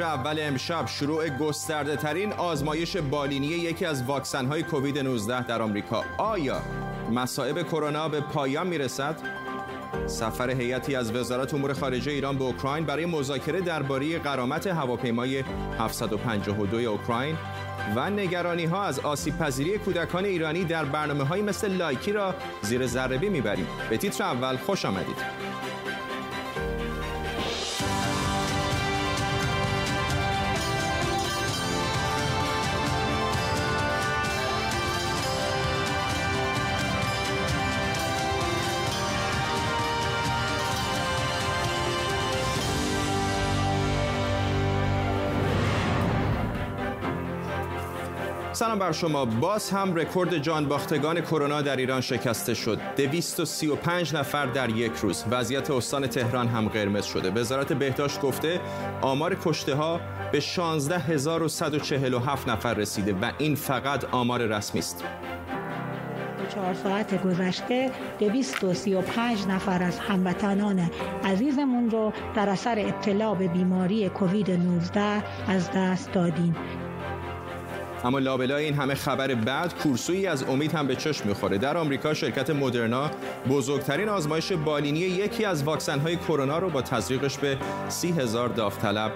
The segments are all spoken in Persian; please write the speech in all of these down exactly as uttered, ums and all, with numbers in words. اول امشب شروع گسترده ترین آزمایش بالینی یکی از واکسن های کووید نوزده در آمریکا. آیا مصائب کرونا به پایان میرسد؟ سفر هیئتی از وزارت امور خارجه ایران به اوکراین برای مذاکره درباره غرامت هواپیمای هفتصد و پنجاه و دو اوکراین و نگرانی ها از آسیب پذیری کودکان ایرانی در برنامه های مثل لایکی را زیر ذره‌بین میبریم. به تیتر اول خوش آمدید. سلام بر شما. باز هم رکورد جانباختگان کرونا در ایران شکسته شد. دویست و سی و پنج نفر در یک روز. وضعیت استان تهران هم قرمز شده. وزارت بهداشت گفته آمار کشته ها به شانزده هزار و صد و چهل و هفت نفر رسیده و این فقط آمار رسمی است. چهار ساعت گذشته دویست و سی و پنج نفر از هموطنان عزیزمون رو در اثر ابتلا به بیماری کووید نوزده از دست دادیم. اما لابلای این همه خبر بعد کورسویی از امید هم به چشم میخوره. در آمریکا شرکت مدرنا بزرگترین آزمایش بالینی یکی از واکسن‌های کرونا رو با تزریقش به سی هزار داوطلب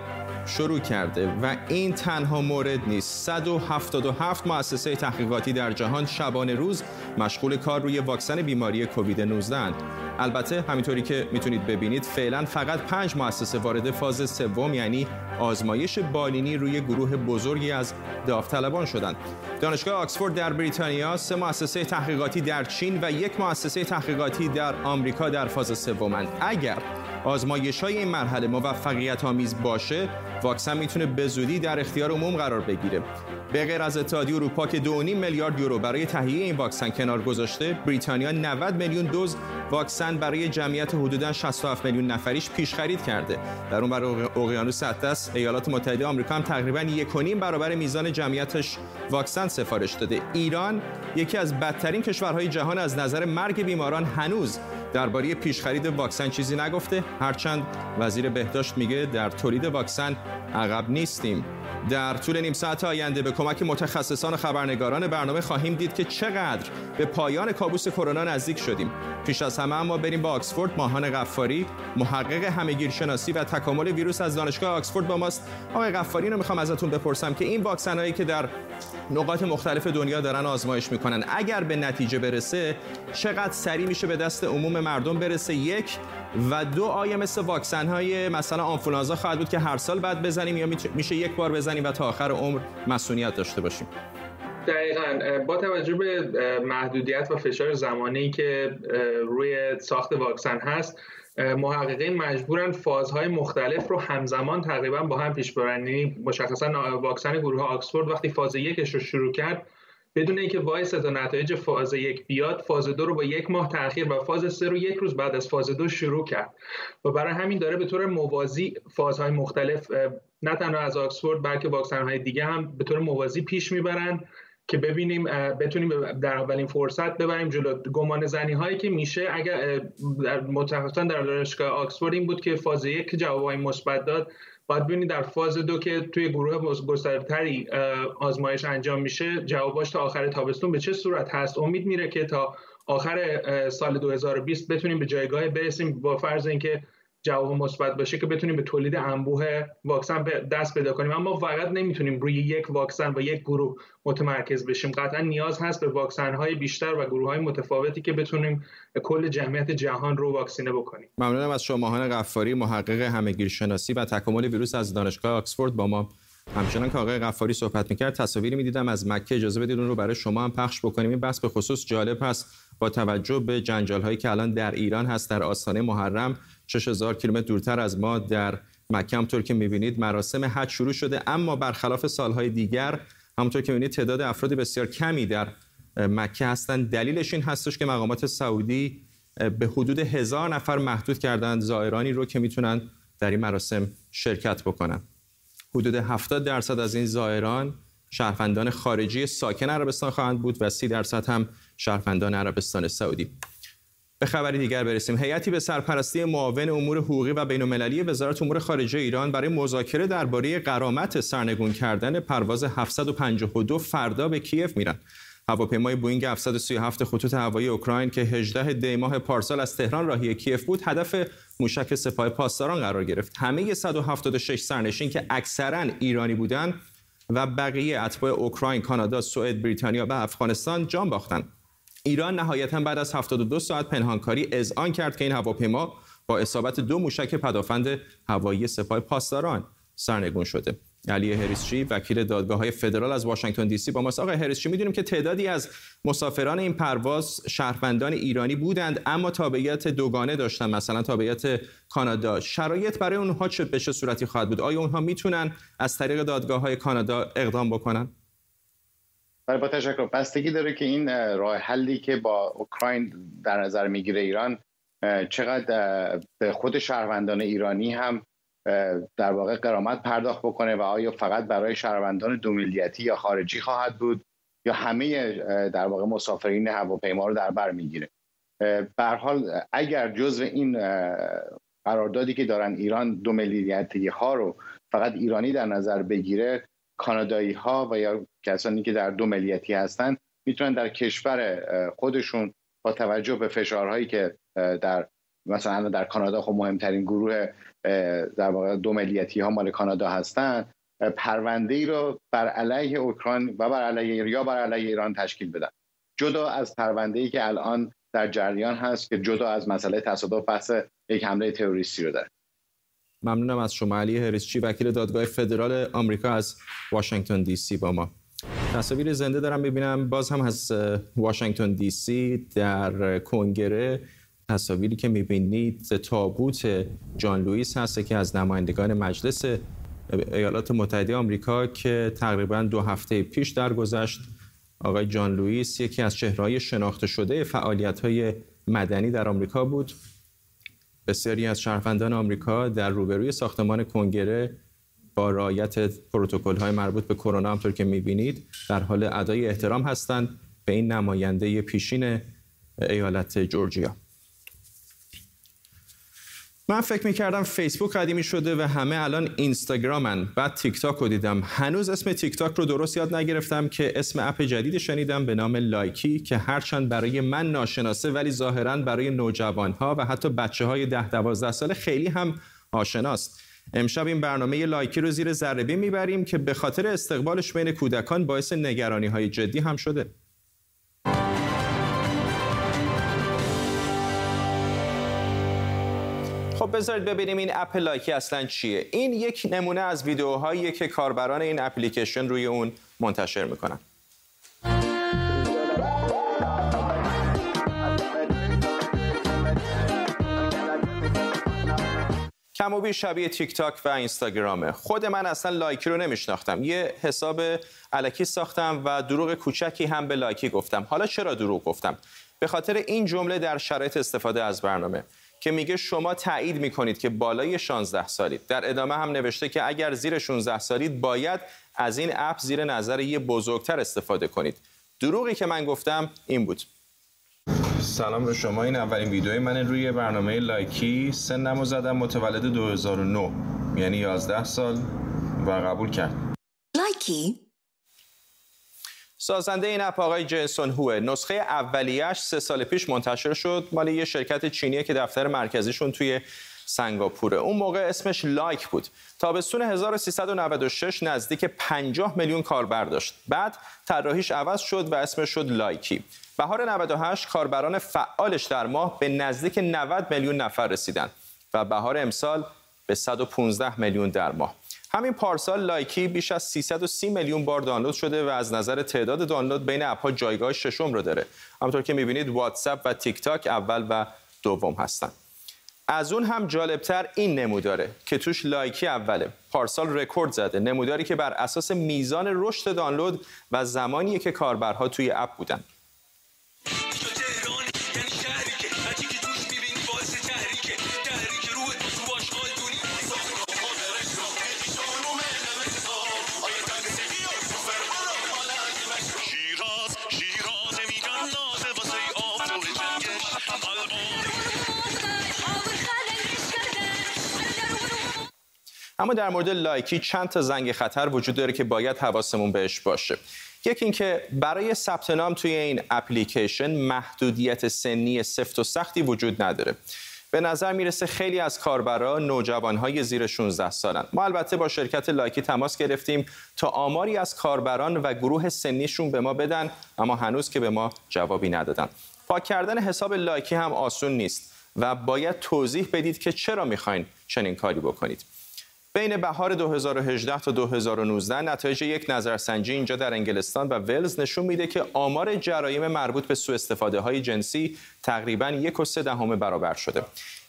شروع کرده و این تنها مورد نیست. صد و هفتاد و هفت مؤسسه تحقیقاتی در جهان شبانه روز مشغول کار روی واکسن بیماری کووید نوزده اند. البته همینطوری که میتونید ببینید فعلا فقط پنج مؤسسه وارد فاز سوم یعنی آزمایش بالینی روی گروه بزرگی از داوطلبان شدند. دانشگاه آکسفورد در بریتانیا، سه مؤسسه تحقیقاتی در چین و یک مؤسسه تحقیقاتی در آمریکا در فاز سومند. اگر آزمایش‌های این مرحله موفقیت‌آمیز باشه، واکسن میتونه به زودی در اختیار عموم قرار بگیره. به غیر از اتحادیه اروپا که دو و نیم میلیارد یورو برای تهیه این واکسن کنار گذاشته، بریتانیا نود میلیون دوز واکسن برای جمعیت حدوداً شصت و هفت میلیون نفریش پیش خرید کرده. در اون برای اقیانوس اطلس، ایالات متحده آمریکا هم تقریباً یک و نیم برابر میزان جمعیتش واکسن سفارش داده. ایران یکی از بدترین کشورهای جهان از نظر مرگ بیماران هنوز درباره پیش خرید واکسن چیزی نگفته، هرچند وزیر بهداشت میگه در تولید واکسن عقب نیستیم. در طول نیم ساعت آینده به کمک متخصصان و خبرنگاران برنامه خواهیم دید که چقدر به پایان کابوس کرونا نزدیک شدیم. پیش از همه اما بریم با آکسفورد. ماهان غفاری، محقق همه‌گیرشناسی و تکامل ویروس از دانشگاه آکسفورد با ماست. آقای غفاری، رو میخوام ازتون بپرسم که این واکسنایی که در نقاط مختلف دنیا دارن آزمایش میکنن، اگر به نتیجه برسه چقدر سریع میشه به دست عموم مردم برسه؟ یک و دو، آیا مثل واکسن‌های مثلا آنفولانزا خواهد بود که هر سال بعد بزنیم یا میشه یک بار بزنیم و تا آخر عمر مسئولیت داشته باشیم؟ دقیقاً با توجه به محدودیت و فشار زمانی که روی ساخت واکسن هست، محققین مجبورن فازهای مختلف رو همزمان تقریبا با هم پیش برن. یعنی مشخصا واکسن گروه آکسفورد وقتی فاز یکش رو شروع کرد، بدون اینکه وایسه تا نتایج فاز یک بیاد، فاز دو رو با یک ماه تأخیر و فاز سه رو یک روز بعد از فاز دو شروع کرد و برای همین داره به طور موازی فازهای مختلف نه تنها از آکسفورد بلکه واکسن‌های دیگه هم به طور موازی پیش میبرن که ببینیم بتونیم در اولین فرصت ببریم جلو. گمان زنی هایی که میشه اگر متخصصا در دانشگاه آکسفورد این بود که فاز یک جوابای مثبت داد، بعد ببینید در فاز دو که توی گروه گسترده‌تری آزمایش انجام میشه جواباش تا آخر تابستون به چه صورت هست. امید میره که تا آخر سال دو هزار و بیست بتونیم به جایگاه برسیم با فرض اینکه جواب مثبت باشه که بتونیم به تولید انبوه واکسن دست پیدا کنیم. اما فقط نمیتونیم روی یک واکسن و یک گروه متمرکز بشیم، قطعا نیاز هست به واکسن‌های بیشتر و گروه‌های متفاوتی که بتونیم کل جمعیت جهان رو واکسینه بکنیم. ممنونم از شما ماهان غفاری، محقق همه‌گیرشناسی و تکامل ویروس از دانشگاه آکسفورد با ما. همچنان که آقای غفاری صحبت می‌کرد تصاویری می‌دیدم از مکه، اجازه بدید اون رو برای شما هم پخش بکنیم. این بحث به خصوص جالب هست با توجه به جنجال‌هایی که الان در ایران هست. در آستانه محرم شش هزار کیلومتر دورتر از ما در مکه همونطور که می‌بینید مراسم حج شروع شده، اما برخلاف سال‌های دیگر همونطور که می‌بینید تعداد افراد بسیار کمی در مکه هستند. دلیلش این هستش که مقامات سعودی به حدود هزار نفر محدود کردند زائرانی رو که می‌تونن در این مراسم شرکت بکنن. حدود هفتاد درصد از این زائران شهروندان خارجی ساکن عربستان خواهند بود و سی درصد هم شهروندان عربستان سعودی. به خبری دیگر برسیم. هیئتی به سرپرستی معاون امور حقوقی و بین‌المللی وزارت امور خارجه ایران برای مذاکره درباره غرامت سرنگون کردن پرواز هفتصد و پنجاه و دو فردا به کیف میرند. هواپیمای بوئینگ هفتصد و سی و هفت خطوط هوایی اوکراین که هجدهم دی ماه پارسال از تهران راهی کیف بود، هدف موشک سپاه پاسداران قرار گرفت. همه صد و هفتاد و شش سرنشین که اکثرا ایرانی بودند و بقیه اتباع اوکراین، کانادا، سوئد، بریتانیا و افغانستان جان باختند. ایران نهایتاً بعد از هفتاد و دو ساعت پنهانکاری اذعان کرد که این هواپیما با اصابت دو موشک پدافند هوایی سپاه پاسداران سرنگون شده. علی هریسچی، وکیل دادگاه‌های فدرال از واشنگتن دی سی، با ماست. آقای هریسچی، می‌دونیم که تعدادی از مسافران این پرواز شهروندان ایرانی بودند اما تابعیت دوگانه داشتند، مثلا تابعیت کانادا. شرایط برای اونها چه به چه صورتی خواهد بود؟ آیا اونها میتونن از طریق دادگاه‌های کانادا اقدام بکنن؟ برای با تشکر. بستگی داره که این راه حلی که با اوکراین در نظر میگیره ایران چقدر به خود شهروندان ایرانی هم در واقع غرامت پرداخت بکنه و آیا فقط برای شهروندان دوملیتی یا خارجی خواهد بود یا همه در واقع مسافرین هواپیما رو در بر میگیره. به هر حال اگر جزء این قراردادی که دارن ایران دوملیتی ها رو فقط ایرانی در نظر بگیره، کانادایی ها و یا کسانی که در دو ملیتی هستند میتونن در کشور خودشون با توجه به فشارهایی که در مثلا در کانادا، خب مهمترین گروه در واقع دو ملیتی ها مال کانادا هستند، پرونده ای رو بر علیه اوکراین و بر علیه یا بر علیه ایران تشکیل بدن. جدا از پرونده ای که الان در جریان هست که جدا از مسئله تصادف بحث یک حمله تروریستی رو داره. ممنونم از شما. علی هریسچی، وکیل دادگاه فدرال آمریکا از واشنگتن دی سی با ما. تصاویر زنده دارم ببینم باز هم از واشنگتن دی سی در کنگره. تصاویری که میبینید تابوت جان لوئیس هست که از نمایندگان مجلس ایالات متحده آمریکا که تقریبا دو هفته پیش درگذشت. آقای جان لوئیس یکی از چهره‌های شناخته شده فعالیت‌های مدنی در آمریکا بود. بسیاری از شهروندان آمریکا در روبروی ساختمان کنگره با رعایت پروتکل‌های مربوط به کرونا همطور که می‌بینید در حال ادای احترام هستند به این نماینده پیشین ایالت جورجیا. من فکر می‌کردم فیسبوک قدیمی شده و همه الان اینستاگرامن، بعد تیک تاک رو دیدم. هنوز اسم تیک تاک رو درست یاد نگرفتم که اسم اپ جدید شنیدم به نام لایکی که هرچند برای من ناشناسه ولی ظاهراً برای نوجوان‌ها و حتی بچه‌های ده تا دوازده ساله خیلی هم آشناست. امشب این برنامه لایکی رو زیر ذره بین می‌بریم که به خاطر استقبالش بین کودکان باعث نگرانی‌های جدی هم شده. خب بذارید ببینیم این اپ لایکی اصلا چیه. این یک نمونه از ویدیوهاییه که کاربران این اپلیکیشن روی اون منتشر میکنن. کم و بیش شبیه تیک تاک و اینستاگرامه. خود من اصلا لایکی رو نمیشناختم. یه حساب الکی ساختم و دروغ کوچکی هم به لایکی گفتم. حالا چرا دروغ گفتم؟ به خاطر این جمله در شرایط استفاده از برنامه که میگه شما تایید میکنید که بالای شانزده سالید. در ادامه هم نوشته که اگر زیر شانزده سالید باید از این اپ زیر نظر یه بزرگتر استفاده کنید. دروغی که من گفتم این بود. سلام به شما، این اولین ویدیوی من روی برنامه لایکی. سنمو زدم متولد دو هزار و نه، یعنی یازده سال و قبول کرد. لایکی سازنده این اپ آقای جیسون هوه. نسخه اولیه‌اش سه سال پیش منتشر شد، مال یه شرکت چینیه که دفتر مرکزیشون توی سنگاپوره. اون موقع اسمش لایک بود. تابستون هزار و سیصد و نود و شش نزدیک پنجاه میلیون کاربر داشت. بعد طراحیش عوض شد و اسمش شد لایکی. بهار نود و هشت کاربران فعالش در ماه به نزدیک نود میلیون نفر رسیدن و بهار امسال به صد و پانزده میلیون در ماه. همین پارسال لایکی بیش از سیصد و سی میلیون بار دانلود شده و از نظر تعداد دانلود بین اپ‌ها جایگاه ششم رو داره. همونطور که می‌بینید واتساپ و تیک تاک اول و دوم هستن. از اون هم جالبتر این نموداره که توش لایکی اوله. پارسال رکورد زده. نموداری که بر اساس میزان رشد دانلود و زمانی که کاربرها توی اپ بودن. اما در مورد لایکی چند تا زنگ خطر وجود داره که باید حواسمون بهش باشه. یکی اینکه برای ثبت نام توی این اپلیکیشن محدودیت سنی سفت و سختی وجود نداره. به نظر میرسه خیلی از کاربرا نوجوانهای زیر شانزده سالن. ما البته با شرکت لایکی تماس گرفتیم تا آماری از کاربران و گروه سنیشون به ما بدن، اما هنوز که به ما جوابی ندادن. پاک کردن حساب لایکی هم آسون نیست و باید توضیح بدید که چرا میخواین چنین کاری بکنید. بین بهار دو هزار و هجده تا دو هزار و نوزده نتایج یک نظرسنجی اینجا در انگلستان و ولز نشون میده که آمار جرایم مربوط به سوء استفاده های جنسی تقریباً یک و سه دهم برابر شده.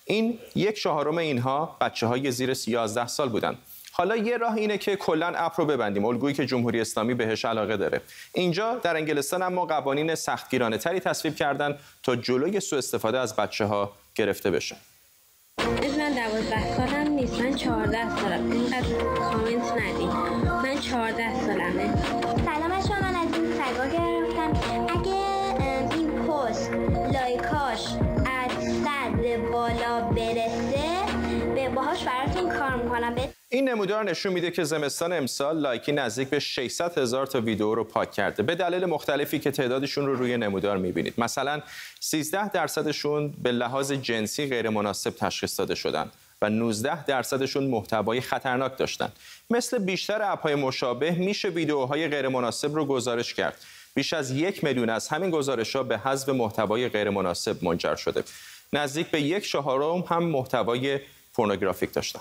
این یک چهارم اینها بچه های زیر یازده سال بودن. حالا یه راه اینه که کلاً اپ رو ببندیم، الگویی که جمهوری اسلامی بهش علاقه داره. اینجا در انگلستان اما قوانین سختگیرانه تری تصویب کردن تا جلوی سوء استفاده از بچه ها گرفته بشه. من دوازده سالم نیست، من چهارده سالم. اینقدر کامنت ندید. من چهارده سالمه. سلام شما، من از این سگا گرفتم. اگه این پست لایکاش از صد بالا برسه به باهاش براتون کار میکنم. این نمودار نشون میده که زمستان امسال لایکی نزدیک به ششصد هزار تا ویدیو رو پاک کرده به دلایل مختلفی که تعدادشون رو روی نمودار میبینید. مثلا سیزده درصدشون به لحاظ جنسی غیر مناسب تشخیص داده شدن و نوزده درصدشون محتوای خطرناک داشتن. مثل بیشتر اپ‌های مشابه میشه ویدیوهای غیر مناسب رو گزارش کرد. بیش از یک میلیون از همین گزارش‌ها به حذف محتوای غیر مناسب منجر شده. نزدیک به یک چهارم هم محتوای پورنوگرافیک داشتن.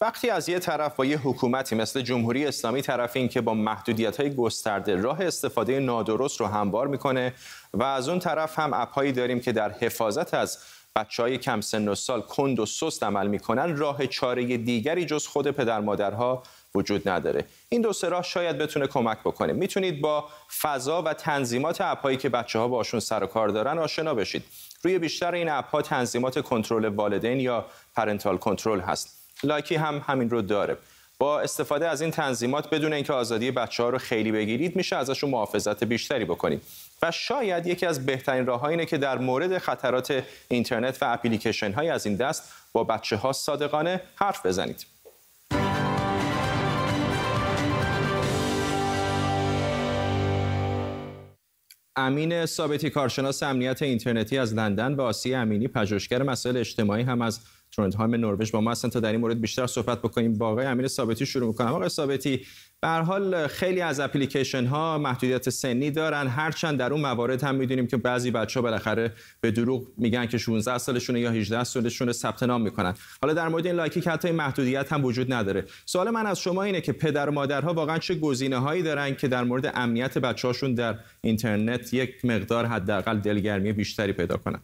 وقتی از یه طرف با یه حکومتی مثل جمهوری اسلامی طرفین که با محدودیت‌های گسترده راه استفاده نادرست رو هموار میکنه و از اون طرف هم اپ‌هایی داریم که در حفاظت از بچه‌های کم سن و سال کند و سست عمل میکنن، راه چاره دیگری جز خود پدر مادرها وجود نداره. این دو سه راه شاید بتونه کمک بکنه. میتونید با فضا و تنظیمات اپ‌هایی که بچه‌ها باشون سر و کار دارن آشنا بشید. روی بیشتر این اپ‌ها تنظیمات کنترل والدین یا پرنتال کنترل هست. لایکی هم همین رو داره. با استفاده از این تنظیمات بدون اینکه آزادی بچه‌ها رو خیلی بگیرید میشه ازشون محافظت بیشتری بکنید و شاید یکی از بهترین راه‌ها اینه که در مورد خطرات اینترنت و اپلیکیشن‌های از این دست با بچه‌ها صادقانه حرف بزنید. امین ثابتی کارشناس امنیت اینترنتی از لندن و آسیه امینی پژوهشگر مسائل اجتماعی هم از تورنتهایم نروژ با ما هستن تا در این مورد بیشتر صحبت بکنیم. با آقای امین ثابتی شروع می‌کنم. آقای ثابتی، به هر حال خیلی از اپلیکیشن ها محدودیت سنی دارن، هرچند در اون موارد هم می‌دونیم که بعضی بچه‌ها بالاخره به دروغ میگن که شانزده سالشونه یا هجده سالشونه، ثبت نام می‌کنن. حالا در مورد این لایکی که حتی این محدودیت هم وجود نداره، سوال من از شما اینه که پدر و مادرها واقعا چه گزینه‌هایی دارن که در مورد امنیت بچه‌هاشون در اینترنت یک مقدار حداقل دلگرمی بیشتری پیدا کنن؟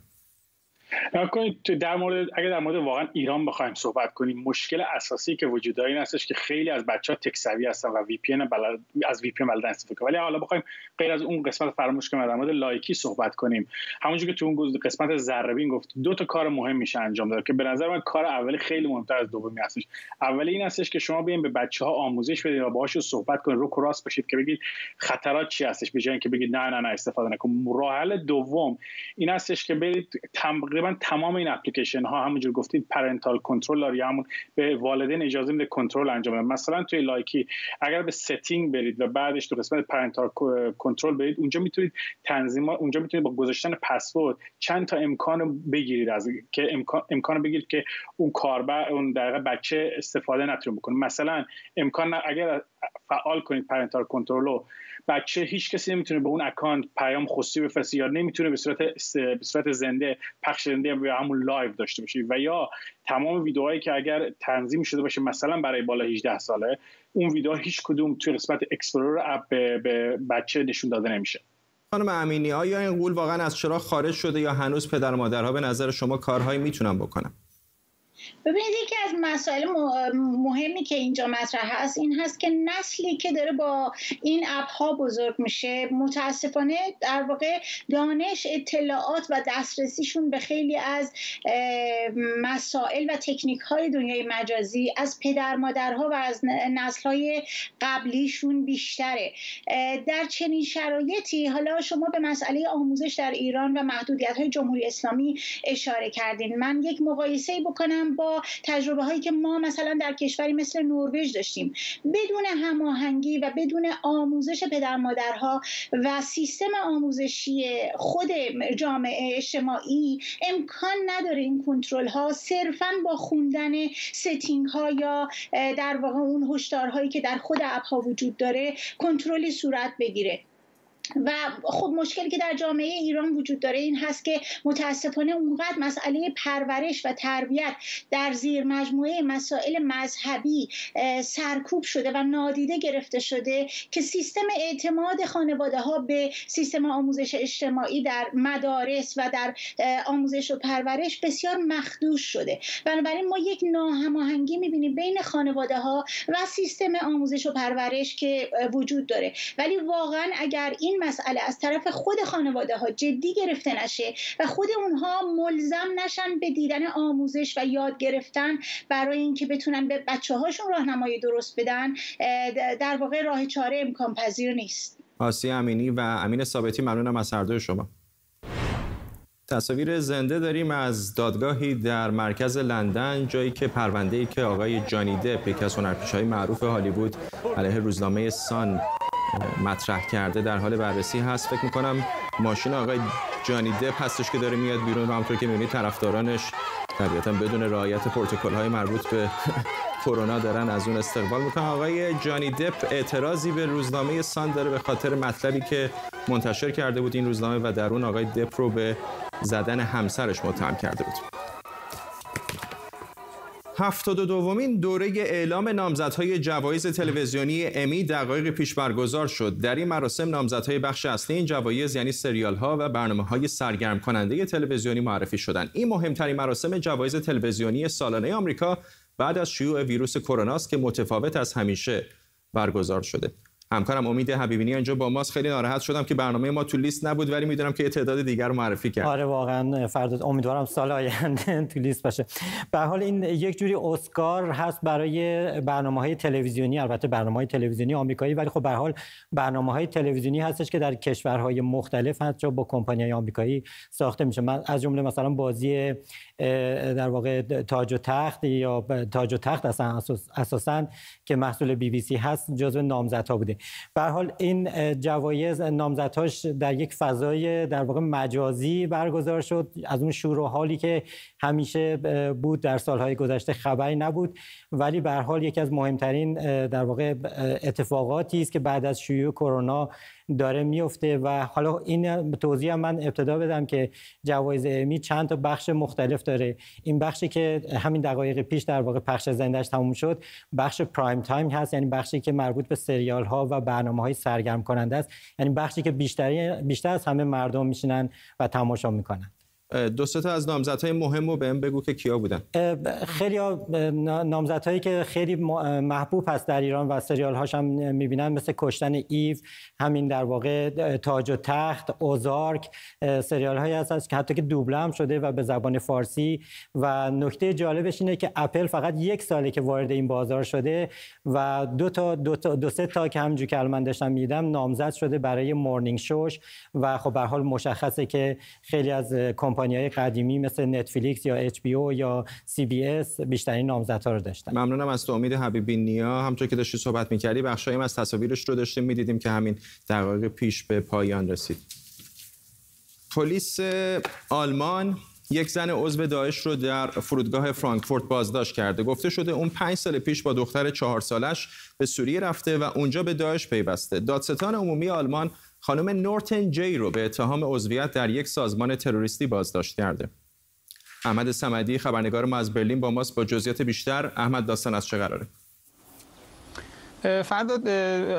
نکنید در مورد اگه در مورد واقعا ایران بخوایم صحبت کنیم، مشکل اساسی که وجود داره این هستش که خیلی از بچه‌ها تک‌سوی هستن و وی پی ان بلد از وی پی ان بلدن استفاده کنن. ولی حالا بخوایم غیر از اون قسمت فراموش کنیم در مورد لایکی صحبت کنیم، همونجوری که تو اون قسمت ذره‌بین گفت دو تا کار مهم میشه انجام داد که به نظر من کار اولی خیلی مهمتر از دومی هستش. اولی این هستش که شما بیاین به بچه‌ها آموزش بدین و باهاشون صحبت کنین، رو کراس بشید که بگید خطرات چی هستش، به جای اینکه بگید نه نه نه استفاده نکن. راه دوم این هستش که برید تقریبا تمام این اپلیکیشن ها همونجور گفتید پرنتال کنترل یا همون به والدین اجازه میده کنترل انجام بدن. مثلا توی لایکی اگر به ستینگ برید و بعدش تو قسمت پرنتال کنترل برید، اونجا میتونید تنظیمات اونجا میتونید با گذاشتن پسورد چند تا امکان بگیرید از که امکان امکان بگیرید که اون کاربر اون در واقع بچه استفاده نتونه بکنه. مثلا امکان اگر فعال کنید پرنتال کنترل رو، بچه هیچ کسی نمیتونه به اون اکانت پیام خصوصی بفرسته یا نمیتونه به صورت به صورت زنده پخش زنده یا همون لایو داشته باشه. و یا تمام ویدیوهایی که اگر تنظیم شده باشه مثلا برای بالا هجده ساله، اون ویدیوها هیچ کدوم توی قسمت اکسپلور اپ به بچه نشون داده نمیشه. خانم امینی، آیا این قول واقعا از چرا خارج شده یا هنوز پدر مادرها به نظر شما کارهایی میتونن بکنن؟ ببینید یکی از مسائل مهمی که اینجا مطرح هست این هست که نسلی که داره با این اپ‌ها بزرگ میشه متاسفانه در واقع دانش، اطلاعات و دسترسیشون به خیلی از مسائل و تکنیک‌های دنیای مجازی از پدر مادرها و از نسل‌های قبلیشون بیشتره. در چنین شرایطی حالا شما به مسئله آموزش در ایران و محدودیت‌های جمهوری اسلامی اشاره کردین. من یک مقایسه‌ای بکنم با تجربه هایی که ما مثلا در کشوری مثل نروژ داشتیم. بدون هماهنگی و بدون آموزش پدر مادرها و سیستم آموزشی خود جامعه اجتماعی امکان نداره این کنترل ها صرفا با خوندن ستینگ ها یا در واقع اون هشدارهایی که در خود اپ ها وجود داره کنترلی صورت بگیره. و خب مشکلی که در جامعه ایران وجود داره این هست که متاسفانه اونقدر مسئله پرورش و تربیت در زیر مجموعه مسائل مذهبی سرکوب شده و نادیده گرفته شده که سیستم اعتماد خانواده ها به سیستم آموزش اجتماعی در مدارس و در آموزش و پرورش بسیار مخدوش شده. بنابراین ما یک ناهماهنگی میبینیم بین خانواده ها و سیستم آموزش و پرورش که وجود داره، ولی واقعا اگر این این مسئله از طرف خود خانواده ها جدی گرفته نشه و خود اونها ملزم نشن به دیدن آموزش و یاد گرفتن برای اینکه بتونن به بچه هاشون راهنمایی درست بدن، در واقع راه چاره امکان پذیر نیست. آسیه امینی و امین ثابتی، ممنونم از هر دوی شما. تصاویر زنده داریم از دادگاهی در مرکز لندن، جایی که پرونده‌ای که آقای جانی دپ، یکی از هنرپیشه‌های معروف هالیوود، علیه روزنامه سان مطرح کرده در حال بررسی هست. فکر میکنم ماشین آقای جانی دپ هستش که داره میاد بیرون و همونطور که میبینید طرفدارانش طبیعتاً بدون رعایت پروتکل‌های مربوط به کرونا دارن از اون استقبال میکنن. آقای جانی دپ اعتراضی به روزنامه سان داره به خاطر مطلبی که منتشر کرده بود این روزنامه و در اون آقای دپ رو به زدن همسرش متهم کرده بود. هفتاد و دومین دوره اعلام نامزدهای جوایز تلویزیونی امی دقایقی پیش برگزار شد. در این مراسم نامزدهای بخش اصلی این جوایز یعنی سریال‌ها و برنامه‌های سرگرم کننده تلویزیونی معرفی شدند. این مهمترین مراسم جوایز تلویزیونی سالانه آمریکا بعد از شیوع ویروس کرونا است که متفاوت از همیشه برگزار شده. همکارم امید حبیبینی اینجا با ماست. خیلی ناراحت شدم که برنامه ما تو لیست نبود، ولی میدونم که یه تعداد دیگر رو معرفی کرد. آره واقعا فرداد، امیدوارم سال آینده تو لیست باشه. به حال این یک جوری اسکار هست برای برنامه‌های تلویزیونی، البته برنامه‌های تلویزیونی آمریکایی، ولی خب به حال برنامه‌های تلویزیونی هستش که در کشورهای مختلف حتی با کمپانی‌های آمریکایی ساخته میشه. من از جمله مثلا بازی در واقع تاج و تخت یا تاج و تخت اصلا اساساً که محصول بی بی سی هست جزو نامزدها بوده. به حال این جوایز نامزدهاش در یک فضای در واقع مجازی برگزار شد. از اون شور و حالی که همیشه بود در سالهای گذشته خبری نبود، ولی به هر حال یکی از مهمترین در واقع اتفاقاتی است که بعد از شیوع کرونا داره میفته. و حالا این توضیح من ابتدا بدم که جوایز امی چند تا بخش مختلف داره. این بخشی که همین دقایق پیش در واقع پخش زندهش تموم شد بخش پرایم تایم هست، یعنی بخشی که مربوط به سریال ها و برنامه‌های سرگرم کننده است، یعنی بخشی که بیشتر بیشتر از همه مردم میشینن و تماشا میکنن. دو سه تا از نامزدهای مهم رو بهم بگو که کیا بودن. خیلی نامزدهایی که خیلی محبوب هست در ایران و سریال هاش هم میبینن مثل کشتن ایو، همین در واقع تاج و تخت، اوزارک، سریال هایی هست که حتی که دوبله هم شده و به زبان فارسی. و نکته جالبش اینه که اپل فقط یک ساله که وارد این بازار شده و دو تا دو, تا دو سه تا که همونجوری که الان داشتم میدیدم نامزد شده برای مورنینگ شوش و خب به هر حال مشخصه که خیلی از کمپانی‌های قدیمی مثل نتفلیکس یا اچ بی او یا سی بی اس بیشترین نامزدها رو داشتن. ممنونم از تو امید حبیبی نیا. همونطور که داشتی صحبت می‌کردی بخشایی از تصاویرش رو داشتیم می‌دیدیم که همین دقایق پیش به پایان رسید. پلیس آلمان یک زن عضو داعش رو در فرودگاه فرانکفورت بازداشت کرده. گفته شده اون پنج سال پیش با دختر چهار سالش به سوریه رفته و اونجا به داعش پیوسته. دادستان عمومی آلمان خانم نورتن جی رو به اتهام عضویت در یک سازمان تروریستی بازداشت کرده. احمد صمدی خبرنگار ما از برلین با ماست با جزئیات بیشتر. احمد، داستان از چه قراره؟ فردا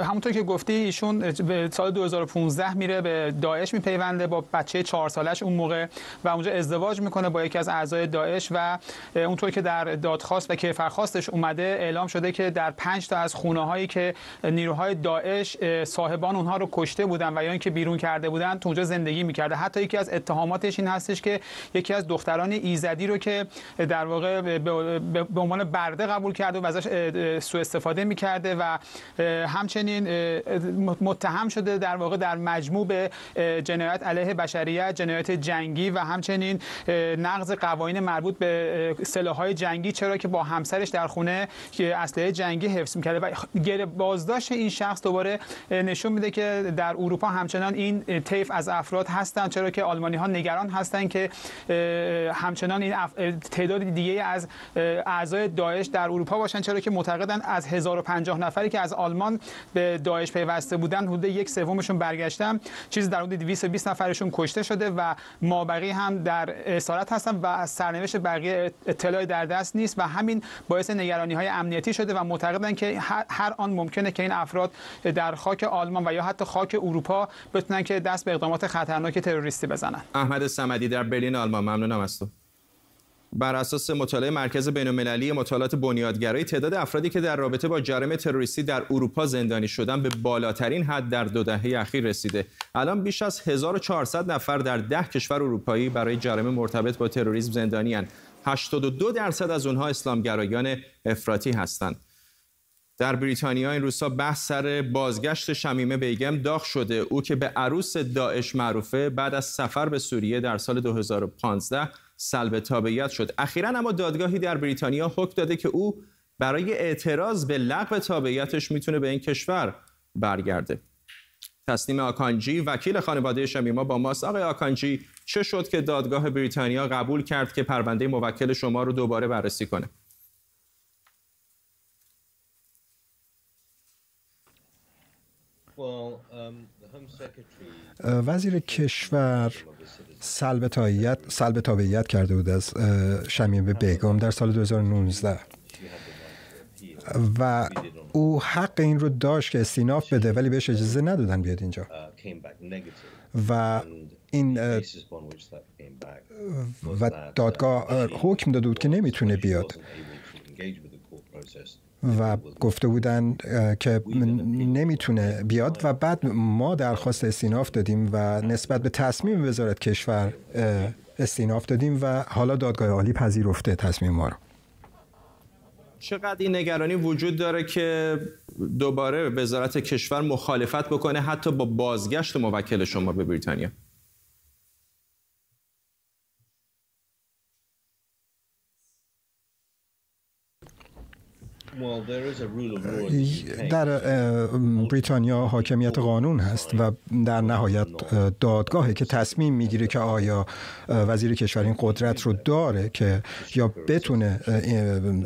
همونطور که گفتی ایشون به سال دو هزار و پانزده میره به داعش میپیونده با بچه چهار سالش اون موقع و اونجا ازدواج میکنه با یکی از اعضای داعش و اونطور که در دادخواست و کیفرخواستش اومده اعلام شده که در پنج تا از خونه‌هایی که نیروهای داعش صاحبان اونها رو کشته بودن و یا اینکه بیرون کرده بودن تو اونجا زندگی میکرده. حتی یکی از اتهاماتش این هستش که یکی از دختران ایزدی رو که در واقع به عنوان برده قبول کرده و ازش سوء استفاده میکرده و همچنین متهم شده در واقع در مجموع به جنایت علیه بشریت، جنایت جنگی و همچنین نقض قوانین مربوط به سلاح‌های جنگی، چرا که با همسرش در خونه که اسلحه جنگی حفظ می‌کرده. و گره بازداشت این شخص دوباره نشون میده که در اروپا همچنان این طیف از افراد هستند، چرا که آلمانی‌ها نگران هستند که همچنان این تعداد دیگه از اعضای داعش در اروپا باشن، چرا که معتقدن از هزار و پنجاه نفری که از آلمان به داعش پیوسته بودن حدود یک سومشون برگشتن، چیزی در حدود دویست و بیست نفرشون کشته شده و مابقی هم در اسارت هستن و از سرنوشت بقیه اطلاعی در دست نیست و همین باعث نگرانی‌های امنیتی شده و معتقدن که هر آن ممکنه که این افراد در خاک آلمان و یا حتی خاک اروپا بتونن که دست به اقدامات خطرناک تروریستی بزنن. احمد صمدی در برلین آلمان، ممنونم از تو. بر اساس مطالعه مرکز بین‌المللی مطالعات بنیادگرایی، تعداد افرادی که در رابطه با جرائم تروریستی در اروپا زندانی شدن به بالاترین حد در دو دهه اخیر رسیده. الان بیش از هزار و چهارصد نفر در ده کشور اروپایی برای جرائم مرتبط با تروریسم زندانی اند. هشتاد و دو درصد از اونها اسلامگرایان افراطی هستند. در بریتانیا این روزها بحث سر بازگشت شمیمه بیگم داغ شده. او که به عروس داعش معروفه، بعد از سفر به سوریه در سال دو هزار و پانزده سلب تابعیت شد. اخیراً اما دادگاهی در بریتانیا حکم داده که او برای اعتراض به لغو تابعیتش میتونه به این کشور برگرده. تسنیم آکانجی، وکیل خانواده شمیما، با ماست. آقای آکانجی، چه شد که دادگاه بریتانیا قبول کرد که پرونده موکل شما رو دوباره بررسی کنه؟ وزیر کشور سلب تابعیت سلب تابعیت کرده بود از شمیمه بیگم در سال دو هزار و نوزده و او حق این رو داشت که استیناف بده، ولی بهش اجازه ندادن بیاد اینجا و این و دادگاه حکم داده بود که نمیتونه بیاد و گفته بودن که نمیتونه بیاد و بعد ما درخواست استیناف دادیم و نسبت به تصمیم وزارت کشور استیناف دادیم و حالا دادگاه عالی پذیرفته تصمیم ما رو. چقدر این نگرانی وجود داره که دوباره وزارت کشور مخالفت بکنه حتی با بازگشت موکل شما به بریتانیا؟ در بریتانیا حاکمیت قانون هست و در نهایت دادگاهی که تصمیم میگیره که آیا وزیر کشور این قدرت رو داره که یا بتونه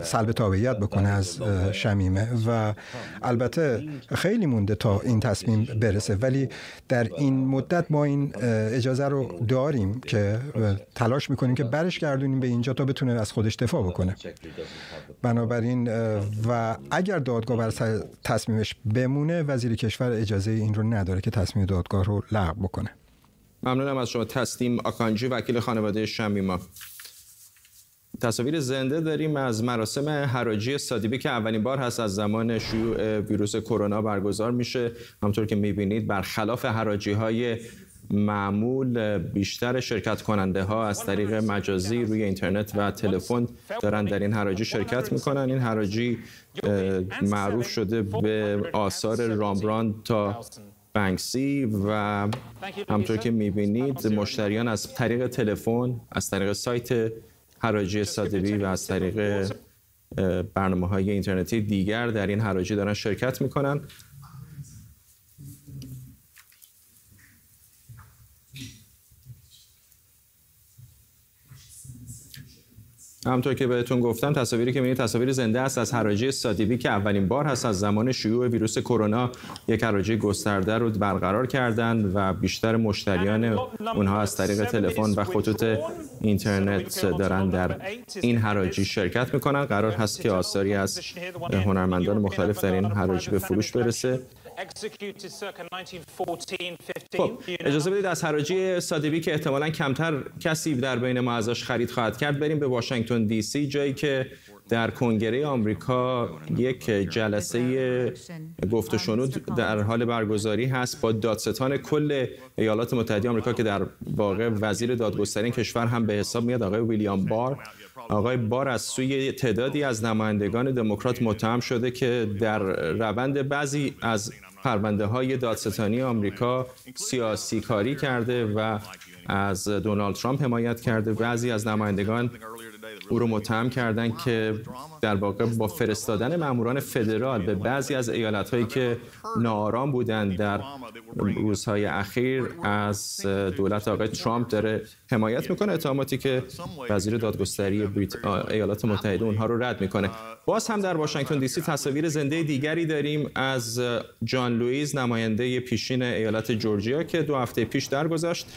سلب تابعیت بکنه از شمیمه و البته خیلی مونده تا این تصمیم برسه، ولی در این مدت ما این اجازه رو داریم که تلاش میکنیم که برش گردونیم به اینجا تا بتونه از خودش دفاع بکنه. بنابراین و اگر دادگاه بر تصمیمش بمونه، وزیر کشور اجازه این رو نداره که تصمیم دادگاه رو لغو بکنه. ممنونم از شما تسنیم آکانجی، وکیل خانواده شمیما. تصاویر زنده داریم از مراسم حراجی ساتیبی که اولین بار هست از زمان شیوع ویروس کرونا برگزار میشه. همونطور که میبینید برخلاف حراجی‌های معمول، بیشتر شرکت کننده ها از طریق مجازی روی اینترنت و تلفن دارن در این حراجی شرکت میکنن. این حراجی معروف شده به آثار رامبراند تا بانکسی و همطور که میبینید مشتریان از طریق تلفن، از طریق سایت حراجی ساتبی و از طریق برنامه های اینترنتی دیگر در این حراجی دارن شرکت میکنن. همونطور که بهتون گفتم تصاویری که می‌بینید تصاویر زنده است از حراجی ساتیبی که اولین بار هست از زمان شیوع ویروس کرونا یک حراجی گسترده رو برقرار کردند و بیشتر مشتریان اونها از طریق تلفن و خطوط اینترنت دارن در این حراجی شرکت میکنن. قرار هست که آثاری از هنرمندان مختلف در این حراجی به فروش برسه. خب اجازه بدید از حراجی ساتیبی که احتمالاً کمتر کسی در بین ما ازش خرید خواهد کرد بریم به واشنگتن دی سی، جایی که در کنگره آمریکا یک جلسه گفت و شنود در حال برگزاری هست با دادستان کل ایالات متحده آمریکا که در واقع وزیر دادگستری کشور هم به حساب میاد، آقای ویلیام بار. آقای بار از سوی تعدادی از نمایندگان دموکرات متهم شده که در روند بعضی از پرونده‌های دادستانی آمریکا سیاسی کاری کرده و از دونالد ترامپ حمایت کرده. بعضی از نمایندگان او رو متهم کردن که در واقع با فرستادن ماموران فدرال به بعضی از ایالت‌هایی که ناآرام بودند در روزهای اخیر از دولت آقای ترامپ داره حمایت میکنه، اتهاماتی که وزیر دادگستری ایالات متحده اونها رو رد میکنه. باز هم در واشنگتن دی سی تصاویر زنده دیگری داریم از جان لوئیس، نماینده پیشین ایالت جورجیا که دو هفته پیش درگذشت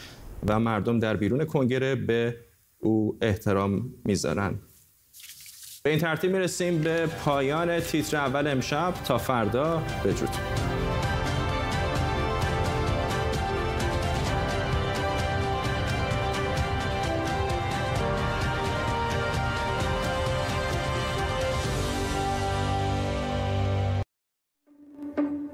و مردم در بیرون کنگره به او احترام میذارن. به این ترتیب میرسیم به پایان تیتر اول امشب. تا فردا بدرود.